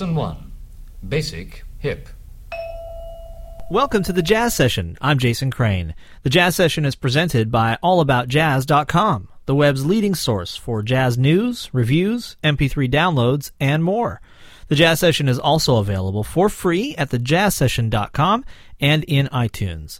Lesson 1. Basic Hip. Welcome to The Jazz Session. I'm Jason Crane. The Jazz Session is presented by AllAboutJazz.com, the web's leading source for jazz news, reviews, MP3 downloads, and more. The Jazz Session is also available for free at TheJazzSession.com and in iTunes.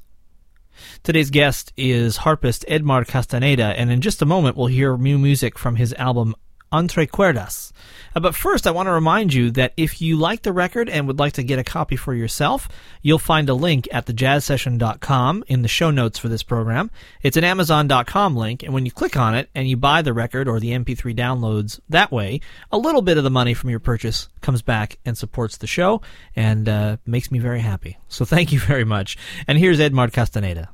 Today's guest is harpist Edmar Castaneda, and in just a moment we'll hear new music from his album Entre Cuerdas. But first, I want to remind you that if you like the record and would like to get a copy for yourself, you'll find a link at thejazzsession.com in the show notes for this program. It's an Amazon.com link, and when you click on it and you buy the record or the MP3 downloads that way, a little bit of the money from your purchase comes back and supports the show and makes me very happy. So thank you very much. And here's Edmar Castaneda.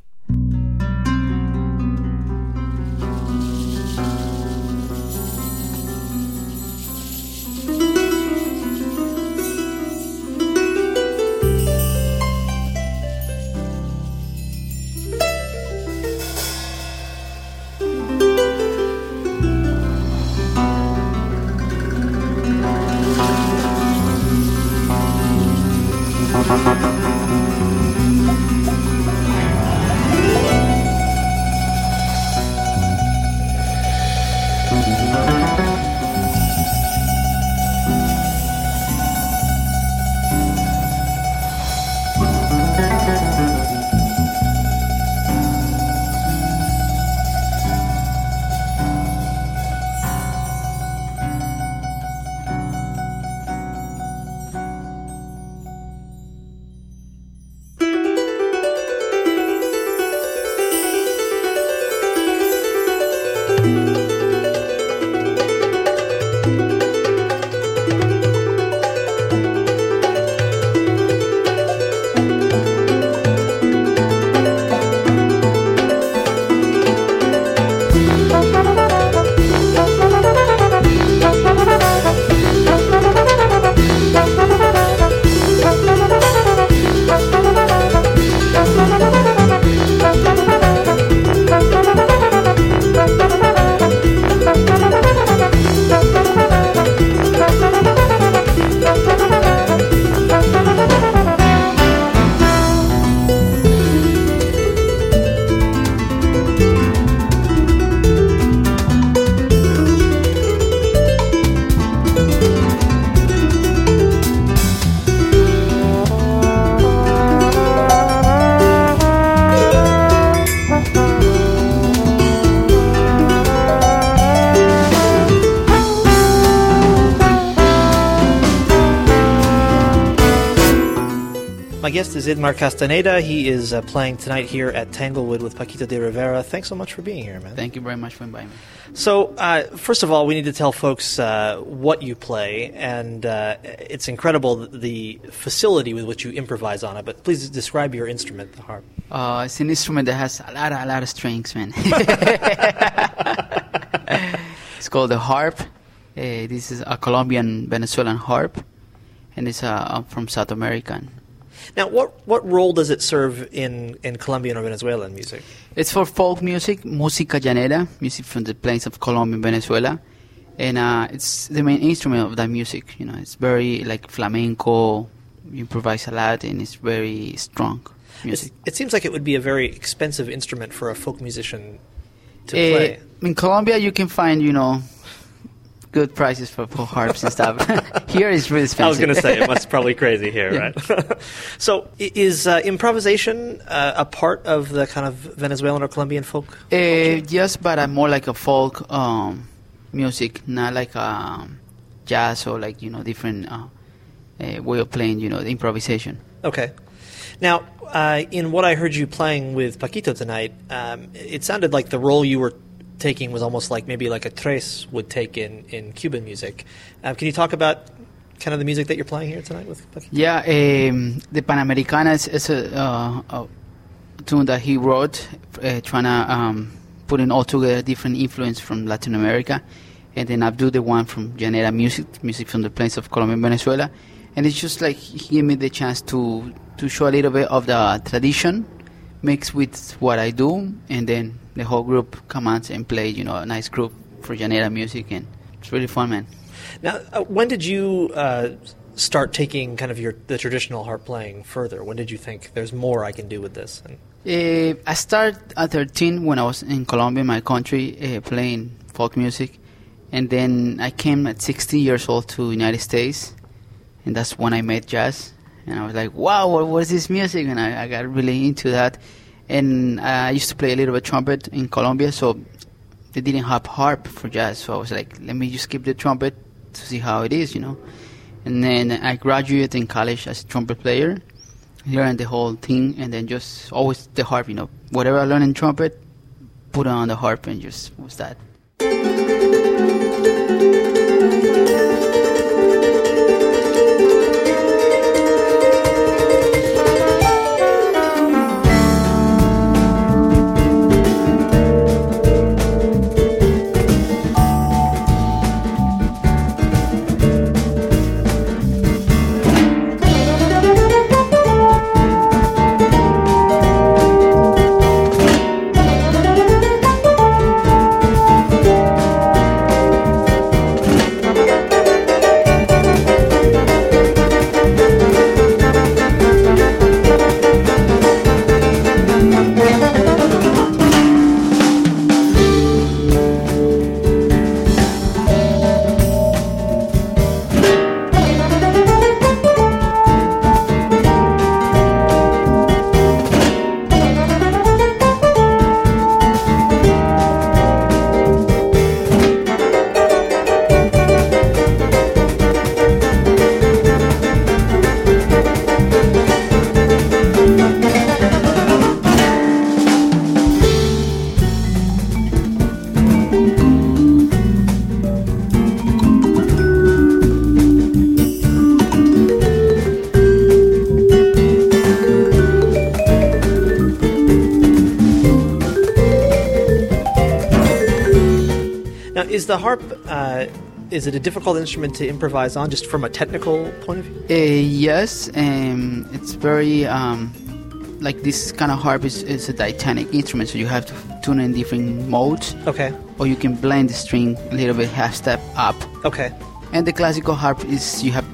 Guest is Edmar Castaneda. He is playing tonight here at Tanglewood with Paquito de Rivera. Thanks so much for being here, man. Thank you very much for inviting me. So, first of all, we need to tell folks what you play, and it's incredible the facility with which you improvise on it, but please describe your instrument, the harp. It's an instrument that has a lot of strings, man. It's called the harp. This is a Colombian-Venezuelan harp, and it's from South America. Now, what role does it serve in Colombian or Venezuelan music? It's for folk music, música llanera, music from the plains of Colombia and Venezuela, and it's the main instrument of that music. You know, it's very like flamenco, you improvise a lot, and it's very strong music. It seems like it would be a very expensive instrument for a folk musician to play. In Colombia, you can find, you know, good prices for harps and stuff. Here is really expensive. I was going to say, it must probably crazy here, yeah. Right? So is improvisation a part of the kind of Venezuelan or Colombian folk? Yes, but more like a folk music, not like jazz or like, you know, different way of playing, you know, the improvisation. Okay. Now, in what I heard you playing with Paquito tonight, it sounded like the role you were taking was almost like maybe like a tres would take in Cuban music. Can you talk about kind of the music that you're playing here tonight with Paquito? Yeah, the Panamericana is a tune that he wrote, trying to put in all together different influence from Latin America, and then I do the one from Janera music from the plains of Colombia and Venezuela, and it's just like he gave me the chance to show a little bit of the tradition mixed with what I do, and then the whole group come out and play, you know, a nice group for Janera music, and it's really fun, man. Now, when did you start taking kind of the traditional harp playing further? When did you think there's more I can do with this? I started at 13 when I was in Colombia, my country, playing folk music, and then I came at 16 years old to United States, and that's when I met jazz, and I was like, wow, what is this music? And I got really into that, and I used to play a little bit trumpet in Colombia, so they didn't have harp for jazz, so I was like, let me just keep the trumpet to see how it is, you know. And then I graduated in college as a trumpet player, learned the whole thing, and then just always the harp, you know. Whatever I learned in trumpet, put on the harp and just was that. Is the harp, is it a difficult instrument to improvise on, just from a technical point of view? Yes, it's very, like this kind of harp is a dynamic instrument, so you have to tune in different modes. Okay. Or you can blend the string a little bit, half step up. Okay. And the classical harp is, you have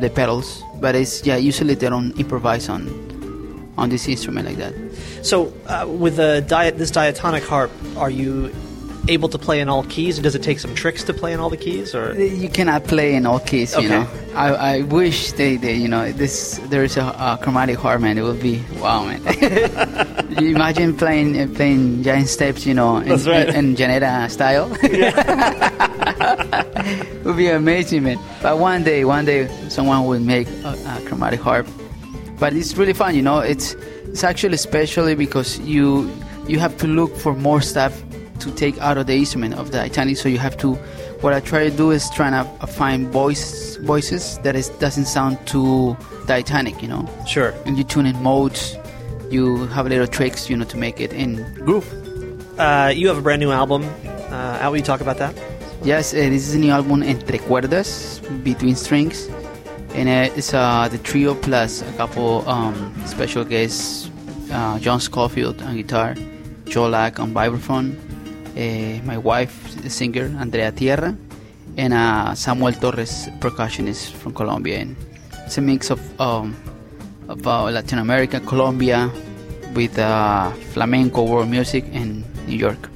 the pedals, but it's, yeah, usually they don't improvise on this instrument like that. So with this diatonic harp, are you able to play in all keys, or does it take some tricks to play in all the keys? Or you cannot play in all keys, okay. You know. I wish they you know, there is a chromatic harp, man. It would be wow, man. You imagine playing giant steps, you know, in Janera style. Yeah. It would be amazing, man. But one day, someone will make a chromatic harp. But it's really fun, you know. It's actually special because you have to look for more stuff to take out of the instrument of the Italian, so you have to. What I try to do is trying to find voices that doesn't sound too Titanic, you know. Sure. And you tune in modes, you have little tricks, you know, to make it in groove. You have a brand new album. How will you talk about that? Yes, this is a new album, Entre Cuerdas, Between Strings, and it's the trio plus a couple special guests, John Schofield on guitar, Joe Locke on vibraphone. My wife, the singer, Andrea Tierra, and Samuel Torres, percussionist from Colombia. And it's a mix of Latin America, Colombia, with flamenco world music, and New York.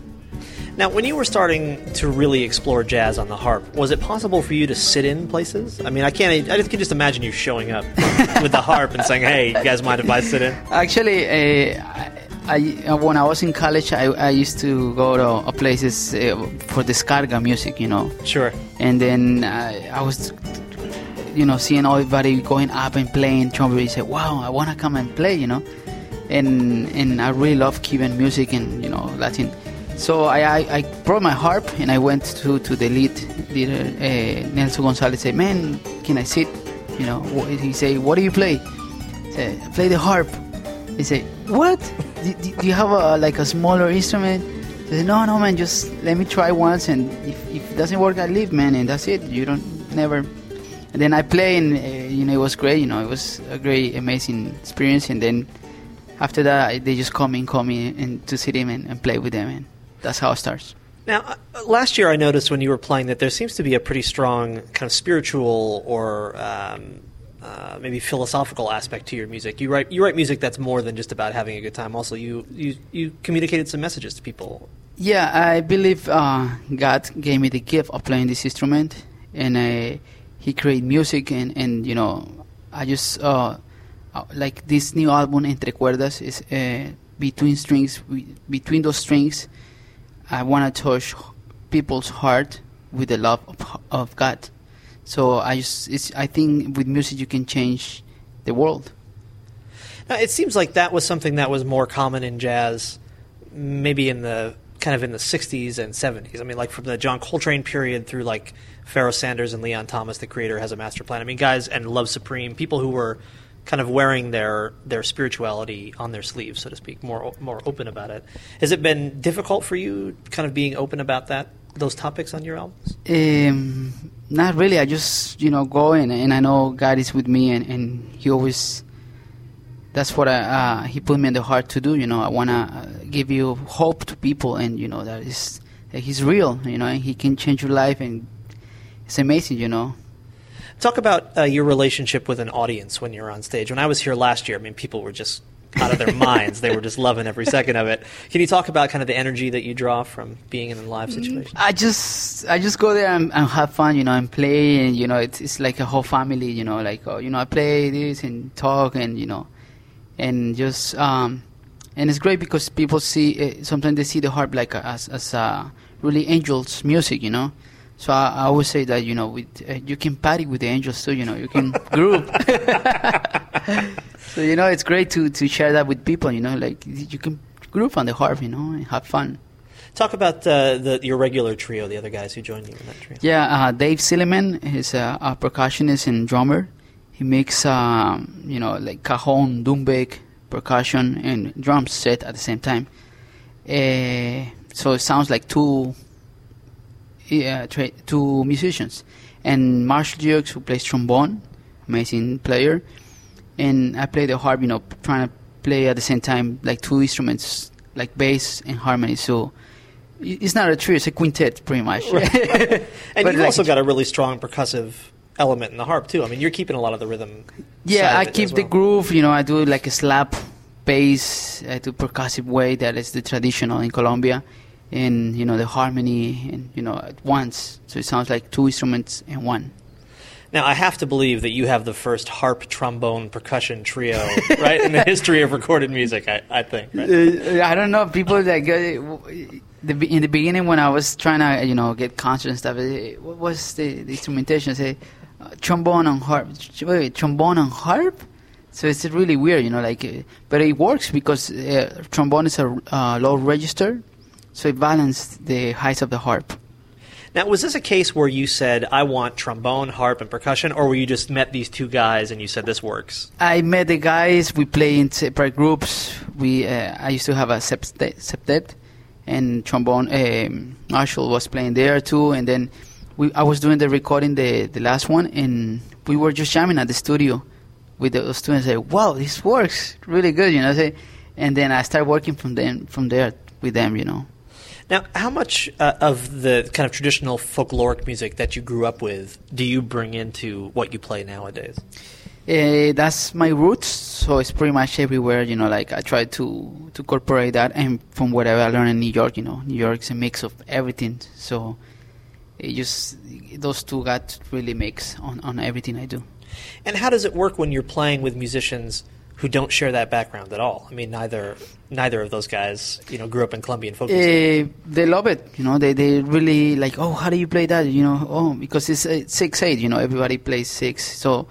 Now, when you were starting to really explore jazz on the harp, was it possible for you to sit in places? I mean, I can just imagine you showing up with the harp and saying, hey, you guys mind if I sit in? Actually, when I was in college, I used to go to places for Descarga music, you know. Sure. And then I was, you know, seeing everybody going up and playing trumpet. You say, wow, I want to come and play, you know. And I really love Cuban music and, you know, Latin. So I brought my harp and I went to the lead Nelson Gonzalez. Say, man, can I sit? You know, he say, what do you play? I say, I play the harp. He say, what? Do you have a smaller instrument? They say, no, man, just let me try once, and if it doesn't work, I leave, man, and that's it. You don't never. And then I play, and you know, it was great. You know, it was a great, amazing experience. And then after that, they just call me and to sit in and play with them, and that's how it starts. Now, last year I noticed when you were playing that there seems to be a pretty strong kind of spiritual or maybe philosophical aspect to your music. You write music that's more than just about having a good time. Also, you communicated some messages to people. Yeah, I believe God gave me the gift of playing this instrument, and He created music, and you know, I just like this new album Entre Cuerdas is between strings. Between those strings, I want to touch people's heart with the love of God. So I think with music you can change the world. Now, it seems like that was something that was more common in jazz, maybe in the 60s and 70s. I mean, like from the John Coltrane period through like Pharoah Sanders and Leon Thomas, the creator, has a master plan. I mean, guys, and Love Supreme, people who were kind of wearing their spirituality on their sleeves, so to speak, more open about it. Has it been difficult for you, kind of being open about that? Those topics on your albums? Not really. I just, go in, and I know God is with me, and He always, that's what He put me in the heart to do. I want to give you hope to people, and, that He's real, and He can change your life, and it's amazing, Talk about your relationship with an audience when you're on stage. When I was here last year, I mean, people were just out of their minds. They were just loving every second of it. Can you talk about kind of the energy that you draw from being in a live situation? I just go there and have fun, and play, and it's like a whole family, I play this and talk, and and just and it's great because people see sometimes they see the harp like as really angels' music, So I always say that you can party with the angels too, you can groove. So it's great to share that with people, like you can groove on the harp, and have fun. Talk about your regular trio, the other guys who joined you in that trio. Yeah, Dave Silliman is a percussionist and drummer. He makes like cajon, dumbek, percussion, and drum set at the same time. So it sounds like two musicians. And Marshall Gibbs, who plays trombone, amazing player, and I play the harp, trying to play at the same time like two instruments, like bass and harmony. So it's not a trio; it's a quintet, pretty much. Right. And you've also got a really strong percussive element in the harp too. I mean, you're keeping a lot of the rhythm. Yeah, I keep the groove. I do like a slap bass. I do percussive way that is the traditional in Colombia. And, the harmony, and, at once. So it sounds like two instruments in one. Now, I have to believe that you have the first harp, trombone, percussion trio, right, in the history of recorded music, I think. Right? I don't know. People, in the beginning when I was trying to, get concerts and stuff, what was the instrumentation? I say, trombone and harp. Wait, trombone and harp? So it's really weird, but it works because trombone is a low register. So it balanced the heights of the harp. Now, was this a case where you said, I want trombone, harp, and percussion, or were you just met these two guys and you said, this works? I met the guys. We play in separate groups. I used to have a septet, and trombone. Marshall was playing there, too. And then I was doing the recording, the last one, and we were just jamming at the studio with the students. I said, wow, this works really good, And then I started working from there with them, Now, how much of the kind of traditional folkloric music that you grew up with do you bring into what you play nowadays? That's my roots, so it's pretty much everywhere. I try to incorporate that, and from whatever I learned in New York, New York's a mix of everything. So, those two got really mixed on everything I do. And how does it work when you're playing with musicians who don't share that background at all? I mean, neither of those guys, grew up in Colombian folk music. They love it, They really like, oh, how do you play that? Because it's 6/8, Everybody plays 6. So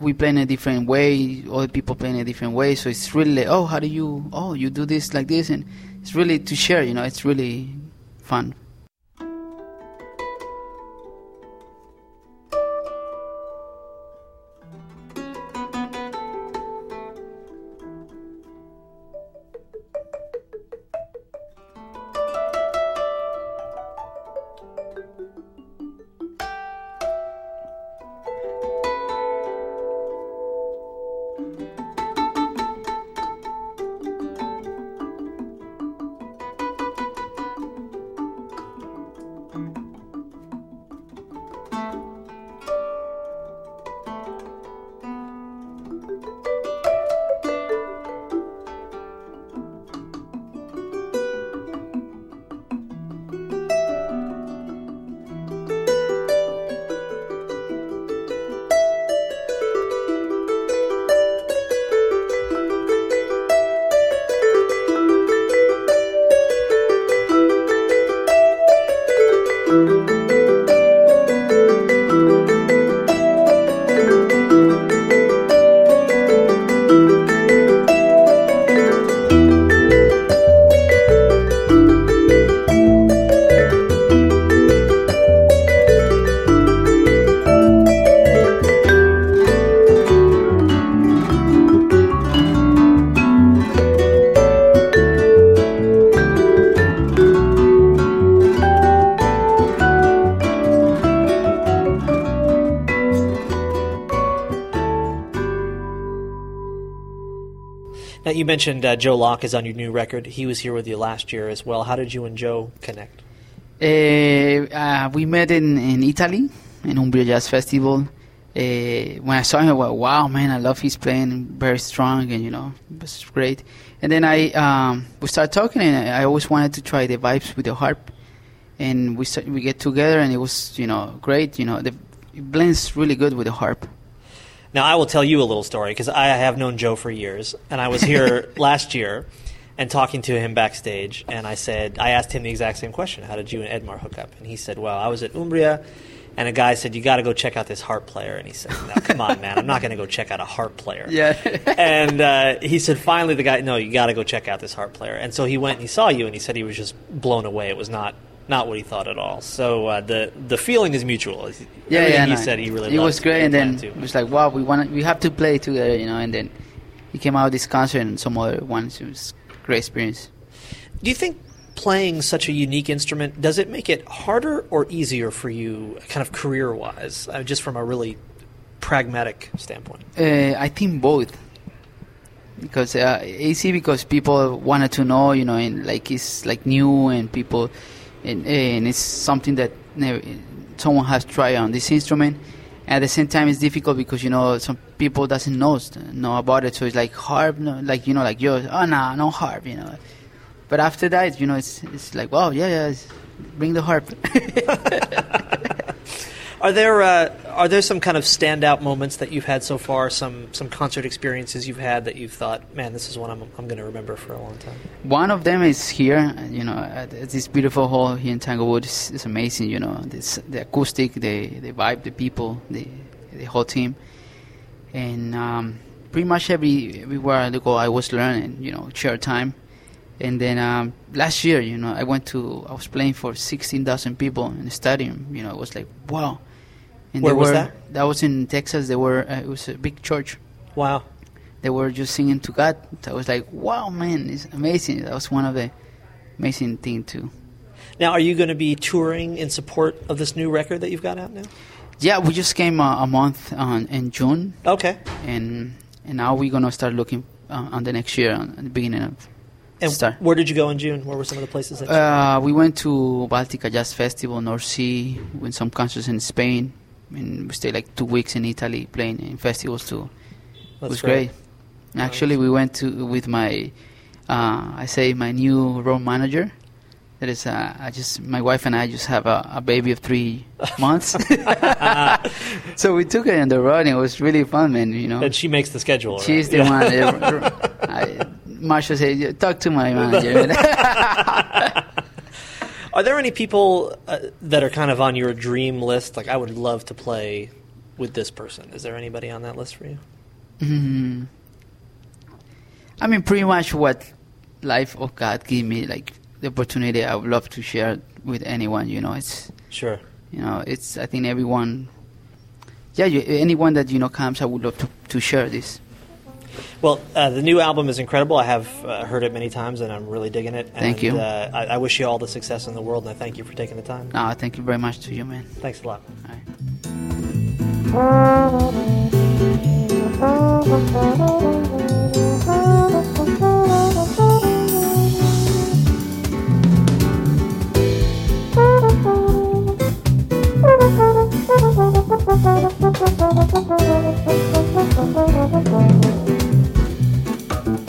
we play in a different way. Other people play in a different way. So it's really, you do this like this, and it's really to share. It's really fun. Now, you mentioned Joe Locke is on your new record. He was here with you last year as well. How did you and Joe connect? We met in Italy, in Umbria Jazz Festival. When I saw him, I went, wow, man, I love his playing, very strong, and, you know, it was great. And then we started talking, and I always wanted to try the vibes with the harp. And we get together, and it was, you know, great. You know, it blends really good with the harp. Now, I will tell you a little story, because I have known Joe for years, and I was here last year and talking to him backstage, and I asked him the exact same question. How did you and Edmar hook up? And he said, well, I was at Umbria, and a guy said, you got to go check out this harp player. And he said, no, come on, man. I'm not going to go check out a harp player. Yeah. And he said, finally, the guy, no, you got to go check out this harp player. And so he went and he saw you, and he said he was just blown away. It was not what he thought at all. So the feeling is mutual. He said he really loved it. It was great, and then it was like, wow, we have to play together, you know. And then he came out of this concert and some other ones. It was a great experience. Do you think playing such a unique instrument, does it make it harder or easier for you, kind of career-wise, just from a really pragmatic standpoint? I think both. Because easy because people wanted to know, you know, and like it's like new and people, and it's something that someone has tried on this instrument. At the same time, it's difficult because, you know, some people doesn't know about it, so it's like harp, no, like, you know, like yours. Oh no harp, you know. But after that, you know, it's like, wow, yeah, bring the harp. Are there some kind of standout moments that you've had so far? Some concert experiences you've had that you've thought, man, this is one I'm going to remember for a long time. One of them is here, you know, at this beautiful hall here in Tanglewood. It's amazing, you know, the acoustic, the vibe, the people, the whole team, and pretty much everywhere I go, I was learning, you know, chair time. And then last year, you know, I was playing for 16,000 people in the stadium. You know, it was like, wow. And where was that? That was in Texas. It was a big church. Wow. They were just singing to God. I was like, wow, man, it's amazing. That was one of the amazing things, too. Now, are you going to be touring in support of this new record that you've got out now? Yeah, we just came a month in June. Okay. And now we're going to start looking on the next year, on the beginning of. And where did you go in June? Where were some of the places that you we went to Baltica Jazz Festival, North Sea, went some concerts in Spain, and we stayed like 2 weeks in Italy playing in festivals too. That's it was great. Actually, we went to with my, my new road manager. That is, my wife and I just have a baby of 3 months. So we took her on the road, and it was really fun, man, you know. And she makes the schedule, right? She's the one. Marshall said, talk to my manager. Are there any people that are kind of on your dream list? Like, I would love to play with this person. Is there anybody on that list for you? Mm-hmm. I mean, pretty much what life or God gave me, like the opportunity I would love to share with anyone, you know. It's sure. You know, it's, I think everyone, anyone that, you know, comes, I would love to share this. Well, the new album is incredible. I have heard it many times, and I'm really digging it. Thank you. I wish you all the success in the world, and I thank you for taking the time. No, thank you very much to you, man. Thanks a lot. All right.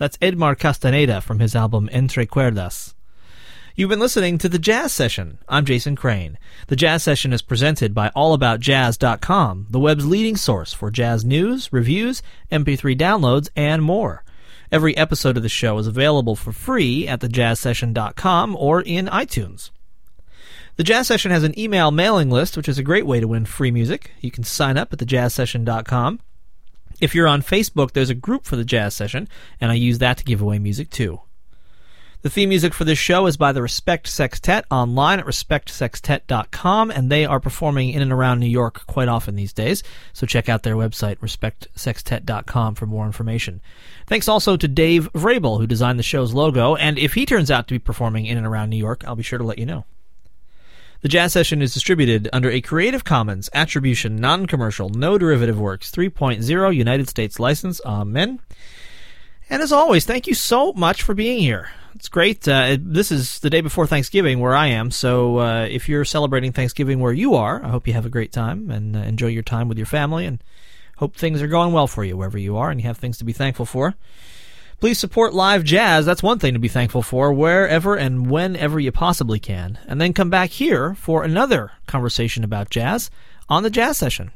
That's Edmar Castaneda from his album Entre Cuerdas. You've been listening to The Jazz Session. I'm Jason Crane. The Jazz Session is presented by AllAboutJazz.com, the web's leading source for jazz news, reviews, MP3 downloads, and more. Every episode of the show is available for free at TheJazzSession.com or in iTunes. The Jazz Session has an email mailing list, which is a great way to win free music. You can sign up at TheJazzSession.com. If you're on Facebook, there's a group for The Jazz Session, and I use that to give away music too. The theme music for this show is by the Respect Sextet, online at RespectSextet.com, and they are performing in and around New York quite often these days, so check out their website, RespectSextet.com, for more information. Thanks also to Dave Vrabel, who designed the show's logo, and if he turns out to be performing in and around New York, I'll be sure to let you know. The Jazz Session is distributed under a Creative Commons Attribution Non-Commercial No Derivative Works 3.0 United States license. Amen. And as always, thank you so much for being here. It's great. This is the day before Thanksgiving where I am, so if you're celebrating Thanksgiving where you are, I hope you have a great time and enjoy your time with your family, and hope things are going well for you wherever you are and you have things to be thankful for. Please support live jazz. That's one thing to be thankful for, wherever and whenever you possibly can. And then come back here for another conversation about jazz on The Jazz Session.